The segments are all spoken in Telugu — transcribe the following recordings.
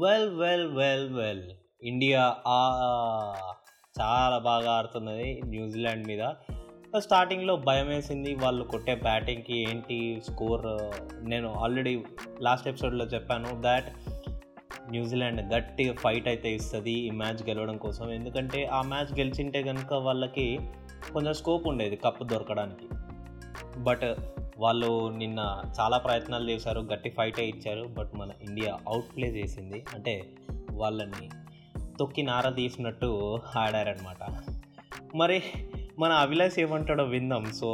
వెల్ ఇండియా చాలా బాగా ఆడుతున్నది న్యూజిలాండ్ మీద. స్టార్టింగ్లో భయం వేసింది వాళ్ళు కొట్టే బ్యాటింగ్కి ఏంటి స్కోర్. నేను ఆల్రెడీ లాస్ట్ ఎపిసోడ్లో చెప్పాను దాట్ న్యూజిలాండ్ గట్టి ఫైట్ అయితే ఇస్తుంది ఈ మ్యాచ్ గెలవడం కోసం. ఎందుకంటే ఆ మ్యాచ్ గెలిచింటే కనుక వాళ్ళకి కొంచెం స్కోప్ ఉండేది కప్పు దొరకడానికి. బట్ వాళ్ళు నిన్న చాలా ప్రయత్నాలు చేశారు, గట్టి ఫైటే ఇచ్చారు. బట్ మన ఇండియా అవుట్ ప్లే చేసింది, అంటే వాళ్ళని తొక్కి నార తీసినట్టు ఆడారనమాట. మరి మన అవిలాష్ ఏమంటాడో విందాం. సో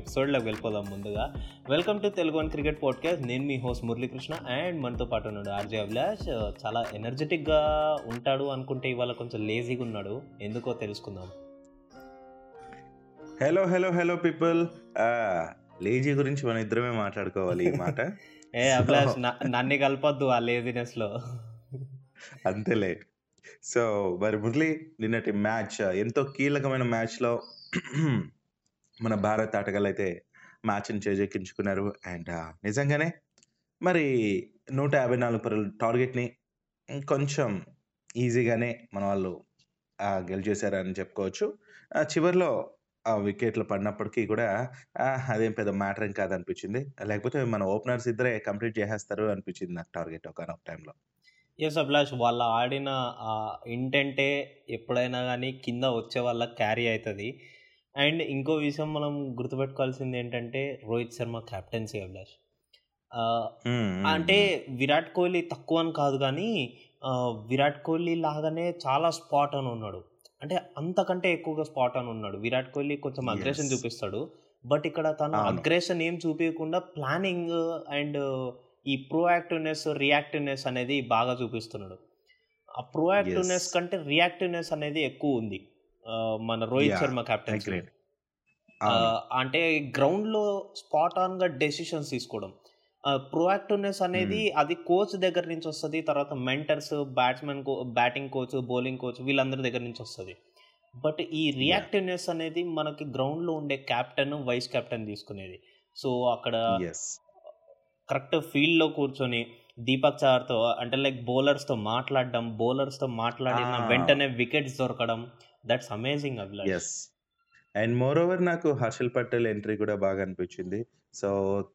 ఎపిసోడ్లోకి వెళ్ళిపోదాం. ముందుగా welcome to Telugu one cricket podcast. నేను మీ హోస్ట్ మురళీ కృష్ణ అండ్ మనతో పాటు ఉన్నాడు ఆర్జే అవిలాష్. చాలా ఎనర్జెటిక్గా ఉంటాడు అనుకుంటే ఇవాళ కొంచెం లేజీగా ఉన్నాడు, ఎందుకో తెలుసుకుందాం. Hello people. లేజీ గురించి మన ఇద్దరమే మాట్లాడుకోవాలి ఈ మాట. ఏ అభిలాష్ నన్ను కలపద్దు ఆ లేజినెస్ లో, అంతేలే. సో మరి మురళి, నిన్నటి మ్యాచ్ ఎంతో కీలకమైన మ్యాచ్లో మన భారత్ ఆటగాళ్ళు అయితే మ్యాచ్ని చేజెక్కించుకున్నారు. అండ్ నిజంగానే మరి 154 పరుల టార్గెట్ని కొంచెం ఈజీగానే మన వాళ్ళు గెలిచేశారని చెప్పుకోవచ్చు. చివరిలో ఆ వికెట్లు పడినప్పటికీ కూడా అదేం పెద్ద మ్యాటర్ ఏం కాదనిపించింది. లేకపోతే మన ఓపెనర్స్ ఇద్దరే కంప్లీట్ చేసేస్తారు అనిపించింది నాకు టార్గెట్ ఒకనొక టైంలో. ఎస్ అభిలాష్, వాళ్ళ ఆడిన ఇంటెంటే ఎప్పుడైనా కానీ కింద వచ్చే వాళ్ళ క్యారీ అవుతుంది. అండ్ ఇంకో విషయం మనం గుర్తుపెట్టుకోవాల్సింది ఏంటంటే రోహిత్ శర్మ కెప్టెన్సీ అభిలాష్. అంటే విరాట్ కోహ్లీ తక్కువ అని కాదు, కానీ విరాట్ కోహ్లీ లాగానే చాలా స్పాట్ అని ఉన్నాడు, అంటే అంతకంటే ఎక్కువగా స్పాట్ అని ఉన్నాడు. విరాట్ కోహ్లీ కొంచెం అగ్రెషన్ చూపిస్తాడు, బట్ ఇక్కడ తను అగ్రెషన్ ఏం చూపించకుండా ప్లానింగ్ అండ్ ఈ ప్రోయాక్టివ్నెస్ రియాక్టివ్నెస్ అనేది బాగా చూపిస్తున్నాడు. ఆ ప్రోయాక్టివ్నెస్ కంటే రియాక్టివ్నెస్ అనేది ఎక్కువ ఉంది మన రోహిత్ శర్మ కెప్టెన్సీ. అంటే గ్రౌండ్లో స్పాట్ ఆన్గా డెసిషన్స్ తీసుకోవడం. ప్రోయాక్టివ్నెస్ అనేది అది కోచ్ దగ్గర నుంచి వస్తుంది, తర్వాత mentors, batsmen, batting coach, bowling coach, వీళ్ళందరి దగ్గర నుంచి వస్తుంది. బట్ ఈ రియాక్టివ్నెస్ అనేది మనకి గ్రౌండ్లో ఉండే క్యాప్టెన్, వైస్ కెప్టెన్ తీసుకునేది. సో అక్కడ కరెక్ట్ ఫీల్డ్లో కూర్చొని దీపక్ చహర్తో, అంటే లైక్ బౌలర్స్తో మాట్లాడడం, బౌలర్స్తో మాట్లాడిన వెంటనే వికెట్స్ దొరకడం, that's amazing Abhilash. And more over నాకు హర్షల్ పటేల్ ఎంట్రీ కూడా బాగా అనిపించింది. సో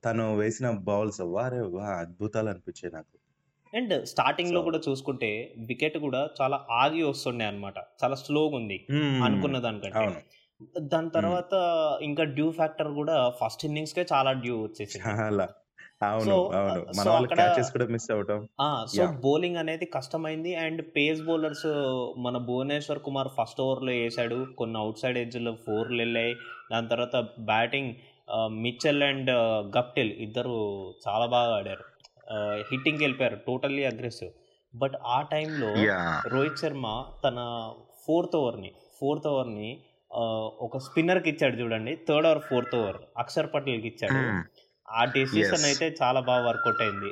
తను వేసిన బౌల్స్ వారే అద్భుతాలు అనిపించాయి నాకు. అండ్ స్టార్టింగ్లో కూడా చూసుకుంటే వికెట్ కూడా చాలా ఆగి వస్తుండే అనమాట, చాలా స్లోగా ఉంది అనుకున్న దానికంటే. దాని తర్వాత ఇంకా డ్యూ ఫ్యాక్టర్ కూడా ఫస్ట్ ఇన్నింగ్స్కే చాలా డ్యూ వచ్చేసింది. సో బౌలింగ్ అనేది కష్టమైంది. అండ్ పేస్ బౌలర్స్, మన భువనేశ్వర్ కుమార్ ఫస్ట్ ఓవర్లో వేసాడు, కొన్ని అవుట్ సైడ్ ఎడ్జ్లో ఫోర్లు వెళ్ళాయి. దాని తర్వాత బ్యాటింగ్ మిచెల్ అండ్ గప్టిల్ ఇద్దరు చాలా బాగా ఆడారు, హిట్టింగ్కి వెళ్ళిపోయారు, టోటల్లీ అగ్రెసివ్. బట్ ఆ టైంలో రోహిత్ శర్మ తన ఫోర్త్ ఓవర్ని ఒక స్పిన్నర్కి ఇచ్చాడు. చూడండి, third over fourth over Akshar పటేల్కి ఇచ్చాడు. ఆ డెసిషన్ అయితే చాలా బాగా వర్కౌట్ అయింది.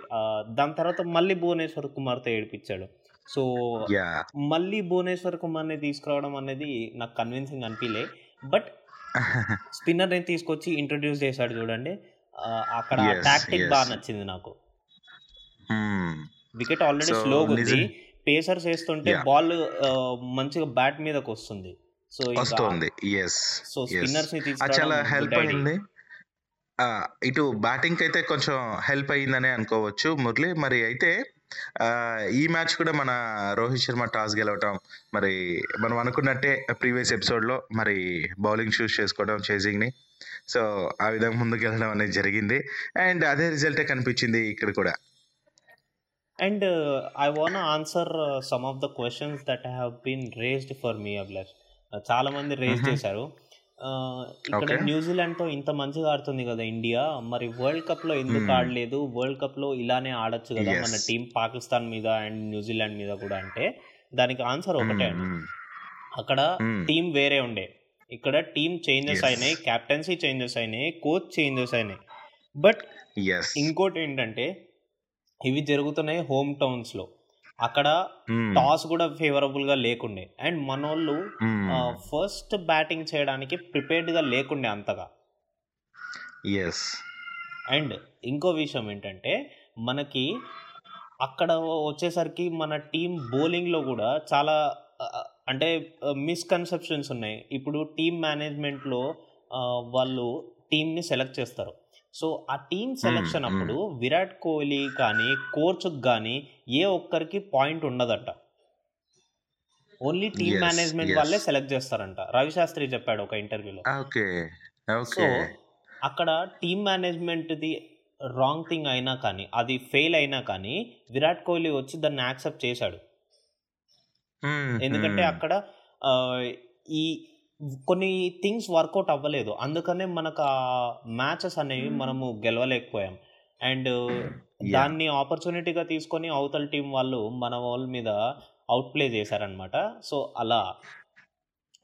దాని తర్వాత మళ్ళీ భువనేశ్వర్ కుమార్తో ఏడిపించాడు. సో మళ్ళీ భువనేశ్వర్ కుమార్ని తీసుకురావడం అనేది నాకు కన్విన్సింగ్ అనిపించలే. బట్ స్పిన్నర్ని తీసుకొచ్చి ఇంట్రొడ్యూస్ చేశాడు చూడండి, అక్కడ టాక్టిక్ బాగా నచ్చింది నాకు. వికెట్ ఆల్రెడీ స్లోగా ఉంది, పేసర్స్ వేస్తుంటే బాల్ మంచిగా బ్యాట్ మీదకి వస్తుంది. సో సో స్పిన్నర్స్ ని తీసుకురావడం ఇటు బ్యాటింగ్కి అయితే కొంచెం హెల్ప్ అయ్యిందనే అనుకోవచ్చు మురళి. మరి అయితే ఈ మ్యాచ్ కూడా మన రోహిత్ శర్మ టాస్ గెలవటం, మరి మనం అనుకున్నట్టే ప్రీవియస్ ఎపిసోడ్లో మరి బౌలింగ్ చూస్ చేసుకోవడం, చేజింగ్ని, సో ఆ విధంగా ముందుకు వెళ్ళడం అనేది జరిగింది. అండ్ అదే రిజల్టే కనిపించింది ఇక్కడ కూడా. And I want answer some of the questions that have been raised for me Abhilash. చాలామంది రేజ్ చేశారు, ఇక్కడ న్యూజిలాండ్తో ఇంత మంచిగా ఆడుతుంది కదా ఇండియా, మరి వరల్డ్ కప్లో ఎందుకు ఆడలేదు, వరల్డ్ కప్లో ఇలానే ఆడొచ్చు కదా మన టీం పాకిస్తాన్ మీద అండ్ న్యూజిలాండ్ మీద కూడా. అంటే దానికి ఆన్సర్ ఒకటే అండి, అక్కడ టీం వేరే ఉండే, ఇక్కడ టీం చేంజెస్ అయినాయి, కెప్టెన్సీ చేంజెస్ అయినాయి, కోచ్ చేంజెస్ అయినాయి. బట్ ఇంకోటి ఏంటంటే ఇవి జరుగుతున్నాయి హోమ్ టౌన్స్లో, అక్కడ టాస్ కూడా ఫేవరబుల్ గా లేకుండే. అండ్ మనోళ్ళు ఫస్ట్ బ్యాటింగ్ చేయడానికి ప్రిపేర్డ్ గా లేకుండే అంతగా. అండ్ ఇంకో విషయం ఏంటంటే మనకి అక్కడ వచ్చేసరికి మన టీం బౌలింగ్లో కూడా చాలా అంటే మిస్కన్సెప్షన్స్ ఉన్నాయి. ఇప్పుడు టీమ్ మేనేజ్మెంట్లో వాళ్ళు టీంని సెలెక్ట్ చేస్తారు. సో ఆ టీం సెలెక్షన్ అప్పుడు విరాట్ కోహ్లీ కానీ కోచ్కి కానీ ఏ ఒక్కరికి పాయింట్ ఉండదట, ఓన్లీ టీమ్ మేనేజ్మెంట్ వాళ్ళే సెలెక్ట్ చేస్తారంట. రవిశాస్త్రి చెప్పాడు ఒక ఇంటర్వ్యూలో. సో అక్కడ టీమ్ మేనేజ్మెంట్ది రాంగ్ థింగ్ అయినా కానీ అది ఫెయిల్ అయినా కానీ విరాట్ కోహ్లీ వచ్చి దాన్ని యాక్సెప్ట్ చేశాడు. ఎందుకంటే అక్కడ ఈ కొన్ని థింగ్స్ వర్కౌట్ అవ్వలేదు, అందుకనే మనకు ఆ మ్యాచెస్ అనేవి మనము గెలవలేకపోయాం. అండ్ దాన్ని ఆపర్చునిటీగా తీసుకొని అవతల టీం వాళ్ళు మన వాళ్ళ మీద అవుట్ ప్లే చేశారనమాట. సో అలా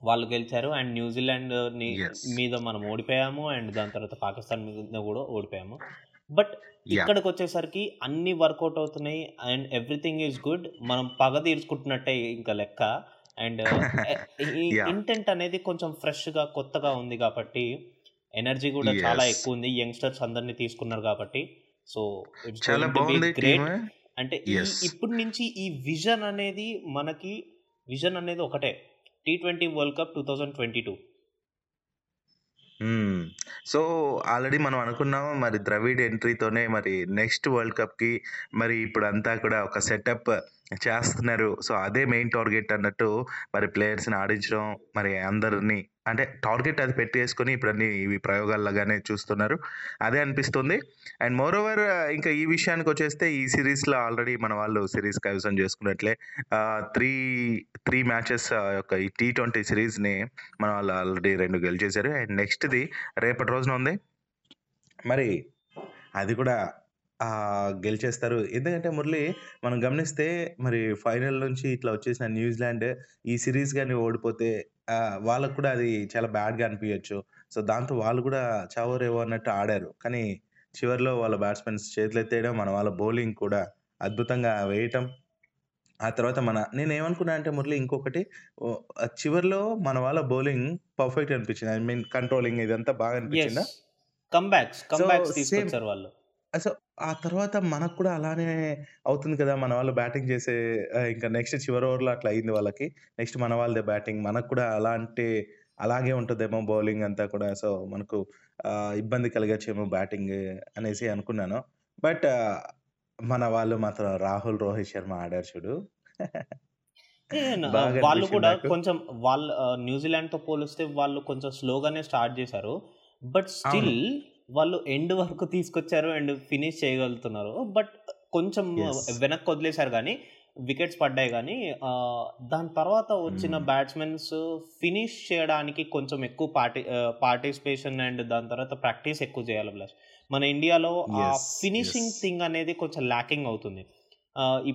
వాళ్ళు గెలిచారు. అండ్ న్యూజిలాండ్ మీద మనం ఓడిపోయాము, అండ్ దాని తర్వాత పాకిస్తాన్ మీద కూడా ఓడిపోయాము. బట్ ఇక్కడికి వచ్చేసరికి అన్ని వర్కౌట్ అవుతున్నాయి అండ్ ఎవ్రీథింగ్ ఈజ్ గుడ్. మనం పగ తీర్చుకుంటున్నట్టే ఇంకా లెక్క. అండ్ ఈ ఇంటెంట్ అనేది కొంచెం ఫ్రెష్గా కొత్తగా ఉంది కాబట్టి ఎనర్జీ కూడా చాలా ఎక్కువ ఉంది. యంగ్స్టర్స్ అందరినీ తీసుకున్నారు కాబట్టి సో ఇట్స్ గ్రేట్. అంటే ఇప్పటి నుంచి ఈ విజన్ అనేది మనకి విజన్ అనేది ఒకటే, T20 world cup 2022. So already మనం అనుకున్నాము మరి ద్రవిడ్ ఎంట్రీతోనే మరి నెక్స్ట్ వరల్డ్ కప్కి మరి ఇప్పుడు అంతా కూడా ఒక సెటప్ చేస్తున్నారు. సో అదే మెయిన్ టార్గెట్ అన్నట్టు మరి ప్లేయర్స్ని ఆడించడం, మరి అందరినీ అంటే టార్గెట్ అది పెట్టేసుకొని ఇప్పుడు అన్ని ఇవి ప్రయోగాల్లాగానే చూస్తున్నారు అదే అనిపిస్తుంది. అండ్ మోర్ ఓవర్ ఇంకా ఈ విషయానికి వచ్చేస్తే ఈ సిరీస్లో ఆల్రెడీ మన వాళ్ళు సిరీస్ కైవసం చేసుకున్నట్లే త్రీ మ్యాచెస్ యొక్క ఈ T20 సిరీస్ని మన వాళ్ళు ఆల్రెడీ 2 గెలిచేశారు. అండ్ నెక్స్ట్ది రేపటి రోజున ఉంది, మరి అది కూడా గెలిచేస్తారు. ఎందుకంటే మురళి మనం గమనిస్తే మరి ఫైనల్ నుంచి ఇట్లా వచ్చేసిన న్యూజిలాండ్ ఈ సిరీస్ కానీ ఓడిపోతే వాళ్ళకు కూడా అది చాలా బ్యాడ్గా అనిపించచ్చు. సో దాంతో వాళ్ళు కూడా చావరేవో అన్నట్టు ఆడారు, కానీ చివరిలో వాళ్ళ బ్యాట్స్మెన్స్ చేతులు ఎత్తేయడం, మన వాళ్ళ బౌలింగ్ కూడా అద్భుతంగా వేయటం. ఆ తర్వాత నేనేమనుకున్నా అంటే మురళి ఇంకొకటి చివరిలో మన వాళ్ళ బౌలింగ్ పర్ఫెక్ట్ అనిపించింది. ఐ మీన్ కంట్రోలింగ్ ఇదంతా బాగా అనిపించిందా, కమ్బ్యాక్స్ తీసుకొచ్చారు వాళ్ళు. సో ఆ తర్వాత మనకు కూడా అలానే అవుతుంది కదా, మన వాళ్ళు బ్యాటింగ్ చేసే ఇంకా నెక్స్ట్ చివరి ఓవర్లో అట్లా అయింది వాళ్ళకి, నెక్స్ట్ మన వాళ్ళదే బ్యాటింగ్, మనకు కూడా అలాగే ఉంటుందేమో బౌలింగ్ అంతా కూడా. సో మనకు ఇబ్బంది కలగచ్చేమో బ్యాటింగ్ అనేసి అనుకున్నాను. బట్ మన వాళ్ళు మాత్రం రాహుల్ రోహిత్ శర్మ ఆడారు చూడు, వాళ్ళు కూడా కొంచెం వాళ్ళు న్యూజిలాండ్తో పోలిస్తే వాళ్ళు కొంచెం స్లోగానే స్టార్ట్ చేశారు, బట్ స్టిల్ వాళ్ళు ఎండ్ వరకు తీసుకొచ్చారు అండ్ ఫినిష్ చేయగలుగుతున్నారు. బట్ కొంచెం వెనక్కి వదిలేశారు కానీ వికెట్స్ పడ్డాయి, కానీ దాని తర్వాత వచ్చిన బ్యాట్స్మెన్స్ ఫినిష్ చేయడానికి కొంచెం ఎక్కువ పార్టిసిపేషన్ అండ్ దాని తర్వాత ప్రాక్టీస్ ఎక్కువ చేయాలి. ప్లస్ మన ఇండియాలో ఆ ఫినిషింగ్ థింగ్ అనేది కొంచెం ల్యాకింగ్ అవుతుంది.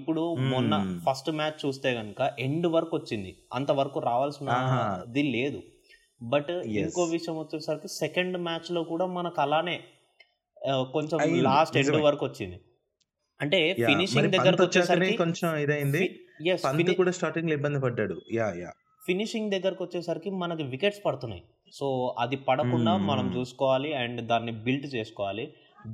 ఇప్పుడు మొన్న ఫస్ట్ మ్యాచ్ చూస్తే కనుక ఎండ్ వరకు వచ్చింది, అంతవరకు రావాల్సినది లేదు. బట్ ఇంకో విషయం వచ్చేసరికి సెకండ్ మ్యాచ్ లో కూడా మనకు అలానే కొంచెం లాస్ట్ ఎండ్ వరకు వచ్చింది. అంటే ఫినిషింగ్ దగ్గరకు వచ్చేసరికి కొంచెం ఇదైంది, పంత్ కూడా స్టార్టింగ్ లో ఇబ్బంది పడ్డాడు. ఫినిషింగ్ దగ్గరకు వచ్చేసరికి మనకి వికెట్స్ పడుతున్నాయి, సో అది పడకుండా మనం చూసుకోవాలి అండ్ దాన్ని బిల్డ్ చేసుకోవాలి.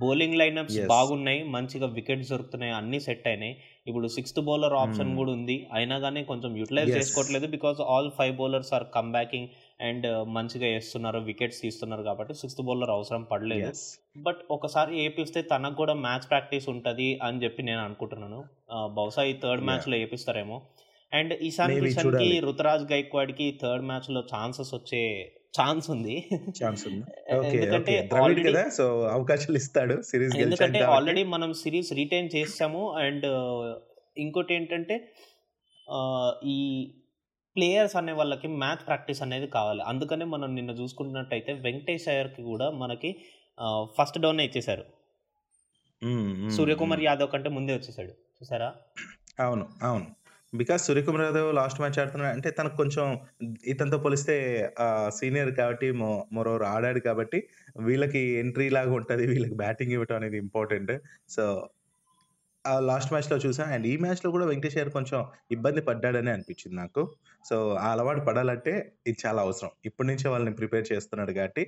బౌలింగ్ లైన్అప్స్ బాగున్నాయి, మంచిగా వికెట్స్ దొరుకుతున్నాయి, అన్ని సెట్ అయినాయి. ఇప్పుడు 6th బౌలర్ ఆప్షన్ కూడా ఉంది, అయినా కానీ కొంచెం యూటిలైజ్ చేసుకోవట్లేదు because all 5 bowlers are come backing and మంచిగా వేస్తున్నారు, వికెట్స్ తీస్తున్నారు కాబట్టి 6th బౌలర్ అవసరం పడలేదు. బట్ ఒకసారి ఏపిస్తే తనకు కూడా మ్యాచ్ ప్రాక్టీస్ ఉంటుంది అని చెప్పి నేను అనుకుంటున్నాను. బహుశా ఈ 3rd మ్యాచ్లో ఏపిస్తారేమో. అండ్ ఇషాన్ కిషన్కి, రుతురాజ్ గైక్వాడ్కి 3rd మ్యాచ్లో ఛాన్సెస్ వచ్చే ఛాన్స్ ఉంది. ఎందుకంటే ఆల్రెడీ మనం సిరీస్ రిటైన్ చేసాము. అండ్ ఇంకోటి ఏంటంటే ఈ ప్లేయర్స్ అనే వాళ్ళకి మ్యాచ్ ప్రాక్టీస్ అనేది కావాలి. అందుకనే మనం నిన్న చూసుకుంటున్నట్టయితే వెంకటేష్ అయ్యర్కి కూడా మనకి ఫస్ట్ డౌన్ ఇచ్చేశారు, సూర్యకుమార్ యాదవ్ కంటే ముందే వచ్చేసాడు చూసారా. అవును అవును, because Suryakumar Yadav last match ఆడుతున్నాడు, అంటే తనకు కొంచెం ఇతనితో పోలిస్తే సీనియర్ కాబట్టి మరోవర్ ఆడాడు కాబట్టి వీళ్ళకి ఎంట్రీ లాగా ఉంటుంది, వీళ్ళకి బ్యాటింగ్ ఇవ్వటం అనేది ఇంపార్టెంట్. సో లాస్ట్ మ్యాచ్లో చూసాం అండ్ ఈ మ్యాచ్లో కూడా వెంకటేష్ అయ్యర్ కొంచెం ఇబ్బంది పడ్డాడని అనిపించింది నాకు. సో ఆ అలవాటు పడాలంటే ఇది చాలా అవసరం, ఇప్పటి నుంచే వాళ్ళని ప్రిపేర్ చేస్తున్నాడు కాబట్టి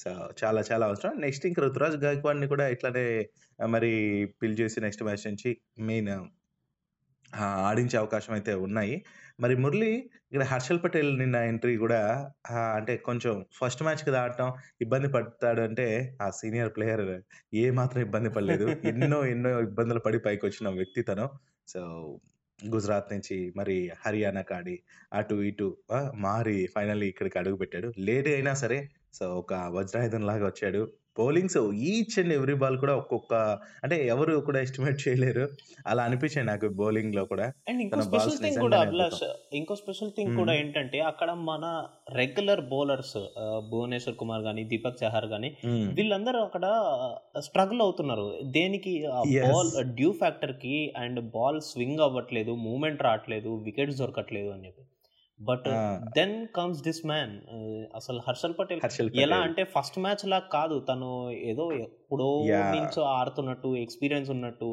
సో చాలా చాలా అవసరం. నెక్స్ట్ ఇంకా రుతురాజ్ గైక్వాడ్ని కూడా ఇట్లానే మరి పిలిచేసి నెక్స్ట్ మ్యాచ్ నుంచి మెయిన్ ఆడించే అవకాశం అయితే ఉన్నాయి. మరి మురళి ఇక్కడ హర్షల్ పటేల్ నిన్న ఎంట్రీ కూడా అంటే కొంచెం ఫస్ట్ మ్యాచ్ కదా ఆడటం ఇబ్బంది పడతాడు అంటే ఆ సీనియర్ ప్లేయర్ ఏమాత్రం ఇబ్బంది పడలేదు. ఎన్నో ఎన్నో ఇబ్బందులు పడి పైకి వచ్చిన వ్యక్తి తను. సో గుజరాత్ నుంచి మరి హర్యానా కాడి అటు ఇటు మారి ఫైనల్లీ ఇక్కడికి అడుగు పెట్టాడు. లేట్ అయినా సరే సో ఒక వజ్రాయుధం లాగా వచ్చాడు. Bowlings each and every ball కూడా ఒక్కొక్క అంటే ఎవరు కూడా ఎస్టిమేట్ చేయలేరు, అలా అనిపించాయి నాకు బౌలింగ్ లో కూడా. అండ్ ఇంకో స్పెషల్ థింగ్ కూడా ఏంటంటే అక్కడ మన రెగ్యులర్ బౌలర్స్ భువనేశ్వర్ కుమార్ గానీ దీపక్ చహార్ గానీ వీళ్ళందరూ అక్కడ స్ట్రగుల్ అవుతున్నారు. దేనికి? బాల్ డ్యూ ఫ్యాక్టర్ కి. అండ్ బాల్ స్వింగ్ అవ్వట్లేదు, మూవ్మెంట్ రావట్లేదు, వికెట్స్ దొరకట్లేదు అని చెప్పి. But then comes this man అసలు హర్షల్ పటేల్. ఎలా అంటే ఫస్ట్ మ్యాచ్ లా కాదు, తను ఏదో ఎప్పుడో నుంచో ఆడుతున్నట్టు ఎక్స్పీరియన్స్ ఉన్నట్టు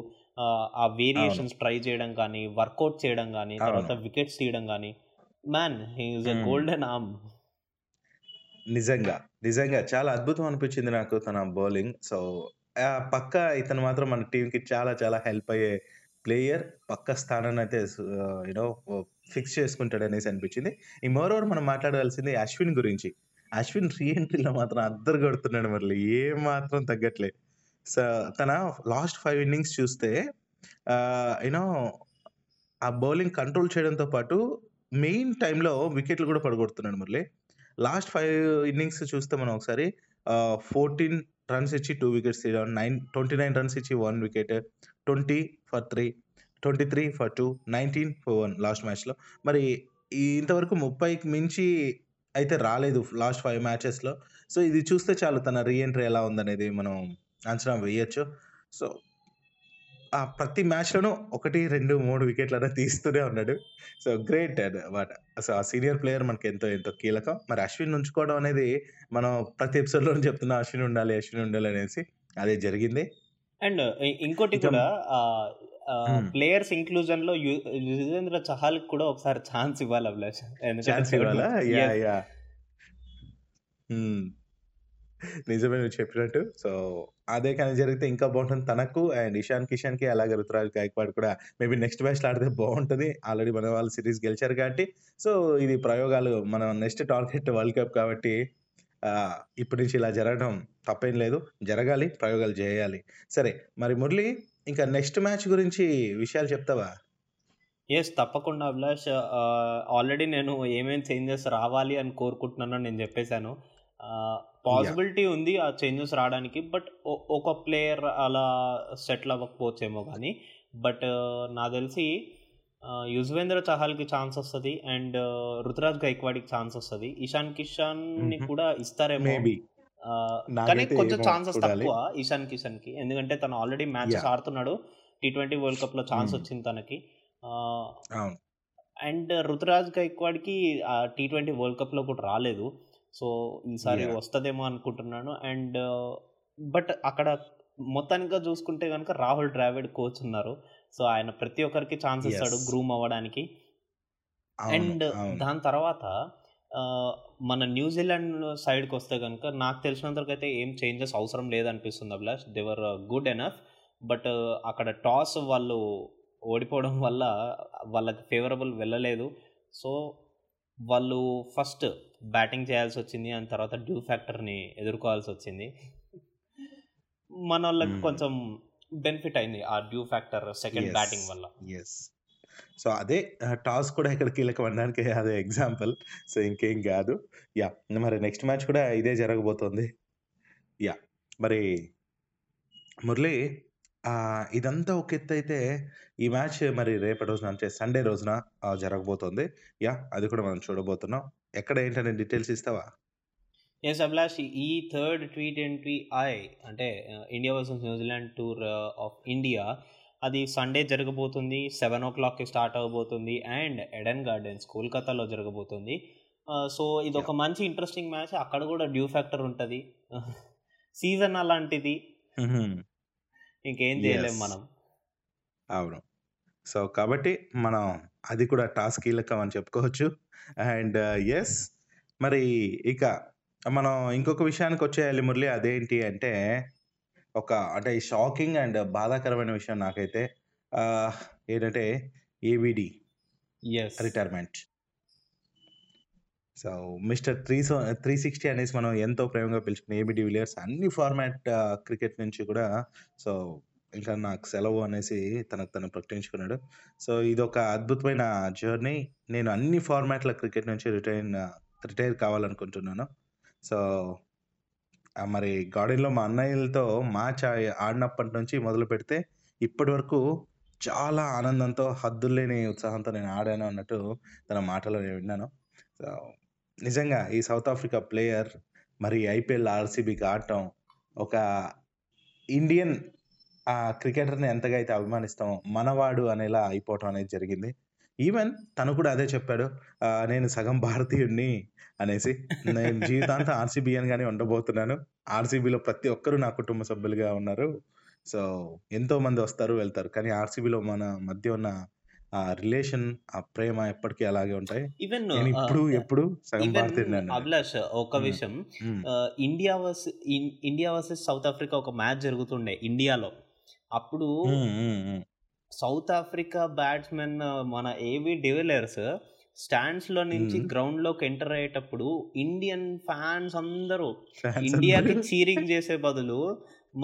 ఆ వేరియేషన్స్ ట్రై చేయడం కానీ వర్కౌట్ చేయడం కానీ తర్వాత వికెట్స్ తీయడం కానీ man he is a golden arm. నిజంగా నిజంగా చాలా అద్భుతం అనిపించింది నాకు తన బౌలింగ్. సో పక్క ఇతను మాత్రం మన టీంకి చాలా చాలా హెల్ప్ అయ్యే ప్లేయర్, పక్క స్థానాన్ని అయితే యూనో ఫిక్స్ చేసుకుంటాడు అనేసి అనిపించింది. ఈ మోరోవర్ మనం మాట్లాడవలసింది అశ్విన్ గురించి. అశ్విన్ రీఎంట్రీలో మాత్రం అద్దరు కొడుతున్నాడు మరి, ఏ మాత్రం తగ్గట్లేదు. సో తన లాస్ట్ 5 innings చూస్తే యూనో ఆ బౌలింగ్ కంట్రోల్ చేయడంతో పాటు మెయిన్ టైంలో వికెట్లు కూడా పడగొడుతున్నాడు మురళి. లాస్ట్ 5 innings చూస్తే మనం ఒకసారి 14 runs ఇచ్చి 2 wickets తీయడం, 29 runs ఇచ్చి 1 wicket, 20 for 3, 23 for 2, 19 for 1 last మ్యాచ్లో. మరి ఇంతవరకు 30కి మించి అయితే రాలేదు లాస్ట్ 5 matches. సో ఇది చూస్తే చాలు తన రీఎంట్రీ ఎలా ఉందనేది మనం అంచనా వేయచ్చు. సో ఆ ప్రతి మ్యాచ్లోనూ 1, 2, 3 wicketలను తీస్తూనే ఉన్నాడు. సో గ్రేట్ అన్నమాట. సో ఆ సీనియర్ ప్లేయర్ మనకి ఎంతో ఎంతో కీలకం. మరి అశ్విన్ ఉంచుకోవడం అనేది మనం ప్రతి ఎపిసోడ్లోనూ చెప్తున్నా అశ్విన్ ఉండాలి అనేసి అదే జరిగింది. అండ్ ఇంకోటి కూడా ప్లేయర్స్ ఇంక్లూజన్ లో యుజేంద్ర చహాల్ కూడా ఒకసారి ఛాన్స్ ఇవ్వాలి. అభిలాష్ నిజమే నువ్వు చెప్పినట్టు. సో అదే కానీ జరిగితే ఇంకా బాగుంటుంది తనకు అండ్ ఇషాన్ కిషన్ కి, అలాగే రుతురాజ్ గైక్వాడ్ కూడా మేబీ నెక్స్ట్ మ్యాచ్లో ఆడితే బాగుంటుంది. ఆల్రెడీ మన వాళ్ళు సిరీస్ గెలిచారు కాబట్టి సో ఇది ప్రయోగాలు. మనం నెక్స్ట్ టార్గెట్ వరల్డ్ కప్ కాబట్టి ఇప్పటి నుంచి ఇలా జరగడం తప్పేం లేదు, జరగాలి, ప్రయోగాలు చేయాలి. సరే మరి మురళి ఇంకా నెక్స్ట్ మ్యాచ్ గురించి విషయాలు చెప్తావా? ఎస్ తప్పకుండా అభిలాష్. ఆల్రెడీ నేను ఏమేమి చేంజెస్ రావాలి అని కోరుకుంటున్నానో నేను చెప్పేశాను. పాసిబిలిటీ ఉంది ఆ చేంజెస్ రావడానికి, బట్ ఒక ప్లేయర్ అలా సెటిల్ అవ్వకపోవచ్చేమో కానీ బట్ నాకు తెలిసి యుజ్వేంద్ర చహాల్కి ఛాన్స్ వస్తుంది అండ్ రుతురాజ్ గైక్వాడ్కి ఛాన్స్ వస్తుంది. ఇషాన్ కిషన్ని కూడా ఇస్తారేమో కానీ కొంచెం ఛాన్సెస్ తక్కువ ఇషాన్ కిషన్కి, ఎందుకంటే తను ఆల్రెడీ మ్యాచెస్ ఆడుతున్నాడు. T20 వరల్డ్ కప్లో ఛాన్స్ వచ్చింది తనకి. అండ్ రుతురాజ్ గైక్వాడ్కి T20 వరల్డ్ కప్లో కూడా రాలేదు. సో ఈసారి వస్తుందేమో అనుకుంటున్నాను. అండ్ బట్ అక్కడ మొత్తానికి చూసుకుంటే కనుక రాహుల్ ద్రావిడ్ కోచ్ ఉన్నారు. సో ఆయన ప్రతి ఒక్కరికి ఛాన్స్ ఇస్తాడు గ్రూమ్ అవ్వడానికి. అండ్ దాని తర్వాత మన న్యూజిలాండ్ సైడ్కి వస్తే కనుక నాకు తెలిసినంతకైతే ఏం చేంజెస్ అవసరం లేదనిపిస్తుంది అభిలాష్. దేవర్ గుడ్ ఎనఫ్. బట్ అక్కడ టాస్ వాళ్ళు ఓడిపోవడం వల్ల వాళ్ళకి ఫేవరబుల్ వెళ్ళలేదు. సో వాళ్ళు ఫస్ట్ బ్యాటింగ్ చేయాల్సి వచ్చింది అండ్ తర్వాత డ్యూ ఫ్యాక్టర్ని ఎదుర్కోవాల్సి వచ్చింది. మన వాళ్ళకి కొంచెం బెనిఫిట్ అయింది ఆ డ్యూ ఫ్యాక్టర్ సెకండ్ బ్యాటింగ్ వల్ల. సో అదే టాస్ కూడా ఇక్కడ కీలకం అనడానికి అదే ఎగ్జాంపుల్. సో ఇంకేం కాదు. మరి నెక్స్ట్ మ్యాచ్ కూడా ఇదే జరగబోతోంది. మరి మురళి ఇదంతా ఒక ఎత్తు అయితే ఈ మ్యాచ్ మరి రేపటి రోజున అంటే సండే రోజున జరగబోతోంది. అది కూడా మనం చూడబోతున్నాం. ఎక్కడ ఏంటనే డీటెయిల్స్ ఇస్తావా? ఎస్ అభిలాష్, ఈ థర్డ్ T20I అంటే India versus New Zealand tour of India అది సండే జరగబోతుంది. 7 o'clock స్టార్ట్ అవ్వబోతుంది అండ్ ఎడెన్ గార్డెన్స్ కోల్కతాలో జరగబోతుంది. సో ఇది ఒక మంచి ఇంట్రెస్టింగ్ మ్యాచ్. అక్కడ కూడా డ్యూ ఫ్యాక్టర్ ఉంటుంది, సీజన్ అలాంటిది, ఇంకేం చేయలేము మనం. అవును. సో కాబట్టి మనం అది కూడా టాస్ కీలకం అని చెప్పుకోవచ్చు. అండ్ ఎస్ మరి ఇక మనం ఇంకొక విషయానికి వచ్చేయాలి మురళి. అదేంటి అంటే అంటే ఈ షాకింగ్ అండ్ బాధాకరమైన విషయం నాకైతే ఏంటంటే ఏవిడి రిటైర్మెంట్. సో మిస్టర్ 360 అనేసి మనం ఎంతో ప్రేమగా పిలుచుకున్న ఏబీ డివిలియర్స్ అన్ని ఫార్మాట్ క్రికెట్ నుంచి కూడా సో ఇంకా నాకు సెలవు అనేసి తను ప్రకటించుకున్నాడు. సో ఇదొక అద్భుతమైన జర్నీ. నేను అన్ని ఫార్మాట్ల క్రికెట్ నుంచి రిటైర్ కావాలనుకుంటున్నాను. సో మరి గార్డెన్లో మా అన్నయ్యలతో మ్యాచ్ ఆడినప్పటి నుంచి మొదలు పెడితే ఇప్పటి వరకు చాలా ఆనందంతో హద్దులేని ఉత్సాహంతో నేను ఆడాను అన్నట్టు తన మాటలో నేను విన్నాను. సో నిజంగా ఈ సౌత్ ఆఫ్రికా ప్లేయర్ మరి ఐపీఎల్ ఆర్సీబీకి ఆడటం, ఒక ఇండియన్ ఆ క్రికెటర్ని ఎంతగా అయితే అభిమానిస్తామో మనవాడు అనేలా అయిపోవటం అనేది జరిగింది. ఈవెన్ తను కూడా అదే చెప్పాడు, నేను సగం భారతీయుడిని అనేసి, నేను జీవితాంతం ఆర్సీబీ అనిగానే ఉండబోతున్నాను, ఆర్సీబీలో ప్రతి ఒక్కరూ నా కుటుంబ సభ్యులుగా ఉన్నారు, సో ఎంతో మంది వస్తారు వెళ్తారు, కానీ ఆర్సీబీలో మన మధ్య ఉన్న ఆ రిలేషన్ ఆ ప్రేమ ఎప్పటికీ అలాగే ఉంటాయి. ఈవెన్ ఇప్పుడు అభిలాష్ ఒక విషయం, ఇండియా వర్సెస్ సౌత్ ఆఫ్రికా ఒక మ్యాచ్ జరుగుతుండే ఇండియాలో. అప్పుడు సౌత్ ఆఫ్రికా బ్యాట్స్మెన్ మన ఏబీ డివిలియర్స్ స్టాండ్స్ లో నుంచి గ్రౌండ్ లోకి ఎంటర్ అయ్యేటప్పుడు ఇండియన్ ఫ్యాన్స్ అందరూ ఇండియాకి చీరింగ్ చేసే బదులు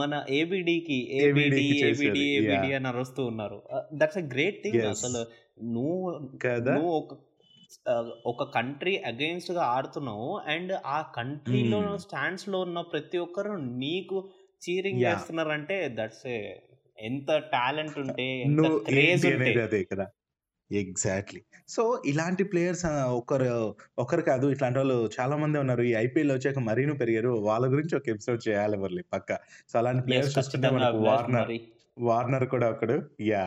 మన ఏబిడికి ఏబిడి ఏబిడి ఏబిడి అని అరుస్తూ ఉన్నారు. That's a great thing. అసలు నువ్వు ఒక కంట్రీ అగైన్స్ట్ గా ఆడుతున్నావు అండ్ ఆ కంట్రీలో స్టాండ్స్ లో ఉన్న ప్రతి ఒక్కరు నీకు చీరింగ్ చేస్తున్నారంటే దట్స్ ఎంత టాలెంట్ ఉంటే క్రేజ్ ఉంటే అదే కదా. ఎగ్జాక్ట్లీ. సో ఇలాంటి ప్లేయర్స్ ఒకరు కాదు, ఇట్లాంటి వాళ్ళు చాలా మంది ఉన్నారు. ఈ ఐపీఎల్ వచ్చాక మరీను పెరిగారు. వాళ్ళ గురించి ఒక ఎపిసోడ్ చేయాలి మురళి పక్క. సో అలాంటి ప్లేయర్స్ చూస్తుంటే మనకు వార్నర్ కూడా ఒకడు. యా,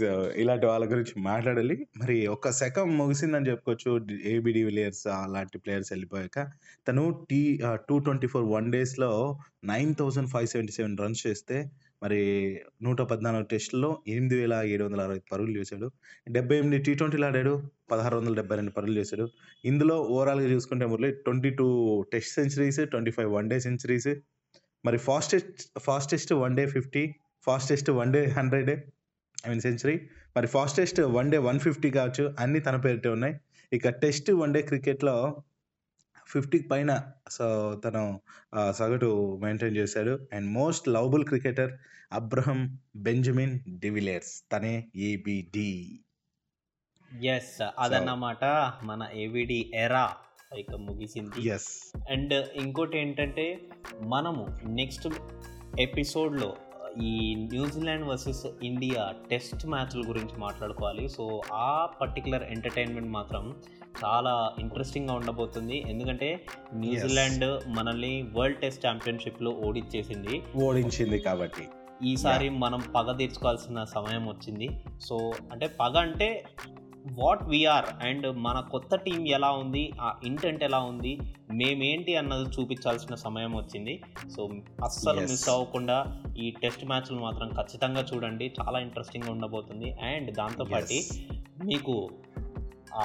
సో ఇలాంటి వాళ్ళ గురించి మాట్లాడాలి. మరి ఒక శకం ముగిసిందని చెప్పుకోవచ్చు ఏబీ డివిలియర్స్ అలాంటి ప్లేయర్స్ వెళ్ళిపోయాక. తను 224 1 డేస్లో 9,577 రన్స్ చేస్తే మరి 114 టెస్టుల్లో 8,760 పరుగులు చేశాడు. 78 T20లు ఆడాడు, 1,672 పరుగులు చేశాడు. ఇందులో ఓవరాల్గా చూసుకుంటే Murali 22 test centuries, 25 1 day centuries, మరి fastest 1 day 50, fastest 1 day 100 century, మరి ఫాస్టెస్ట్ 1 డే 150 కావచ్చు. అన్నీ తన పేరిటే ఉన్నాయి. ఇక టెస్ట్ 1 డే క్రికెట్లో 50కి పైన సో తను సగటు మెయింటైన్ చేశాడు. And most lovable cricketer Abraham Benjamin de Villiers, తనే ఏబిడి. ఎస్, అదన్నమాట మన ఏబిడి ఎరా ఇక ముగిసింది. ఎస్. అండ్ ఇంకోటి ఏంటంటే మనము నెక్స్ట్ ఎపిసోడ్లో ఈ న్యూజిలాండ్ వర్సెస్ ఇండియా టెస్ట్ మ్యాచ్ల గురించి మాట్లాడుకోవాలి. సో ఆ పర్టికులర్ ఎంటర్టైన్మెంట్ మాత్రం చాలా ఇంట్రెస్టింగ్గా ఉండబోతుంది. ఎందుకంటే న్యూజిలాండ్ మనల్ని వరల్డ్ టెస్ట్ ఛాంపియన్షిప్లో ఓడించింది కాబట్టి ఈసారి మనం పగ తీర్చుకోవాల్సిన సమయం వచ్చింది. సో అంటే పగ అంటే వాట్ వీఆర్ అండ్ మన కొత్త టీం ఎలా ఉంది, ఆ ఇంటెంట్ ఎలా ఉంది, మేమేంటి అన్నది చూపించాల్సిన సమయం వచ్చింది. సో అస్సలు మిస్ అవ్వకుండా ఈ టెస్ట్ మ్యాచ్లు మాత్రం ఖచ్చితంగా చూడండి, చాలా ఇంట్రెస్టింగ్గా ఉండబోతుంది. అండ్ దాంతోపాటు మీకు ఆ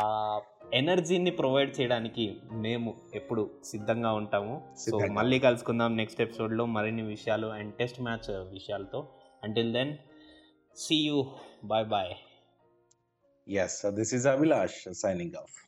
ఎనర్జీని ప్రొవైడ్ చేయడానికి మేము ఎప్పుడు సిద్ధంగా ఉంటాము. సో మళ్ళీ కలుసుకుందాం నెక్స్ట్ ఎపిసోడ్లో మరిన్ని విషయాలు అండ్ టెస్ట్ మ్యాచ్ విషయాలతో. Until then, see you, bye bye. Yes, so this is Avilash signing off.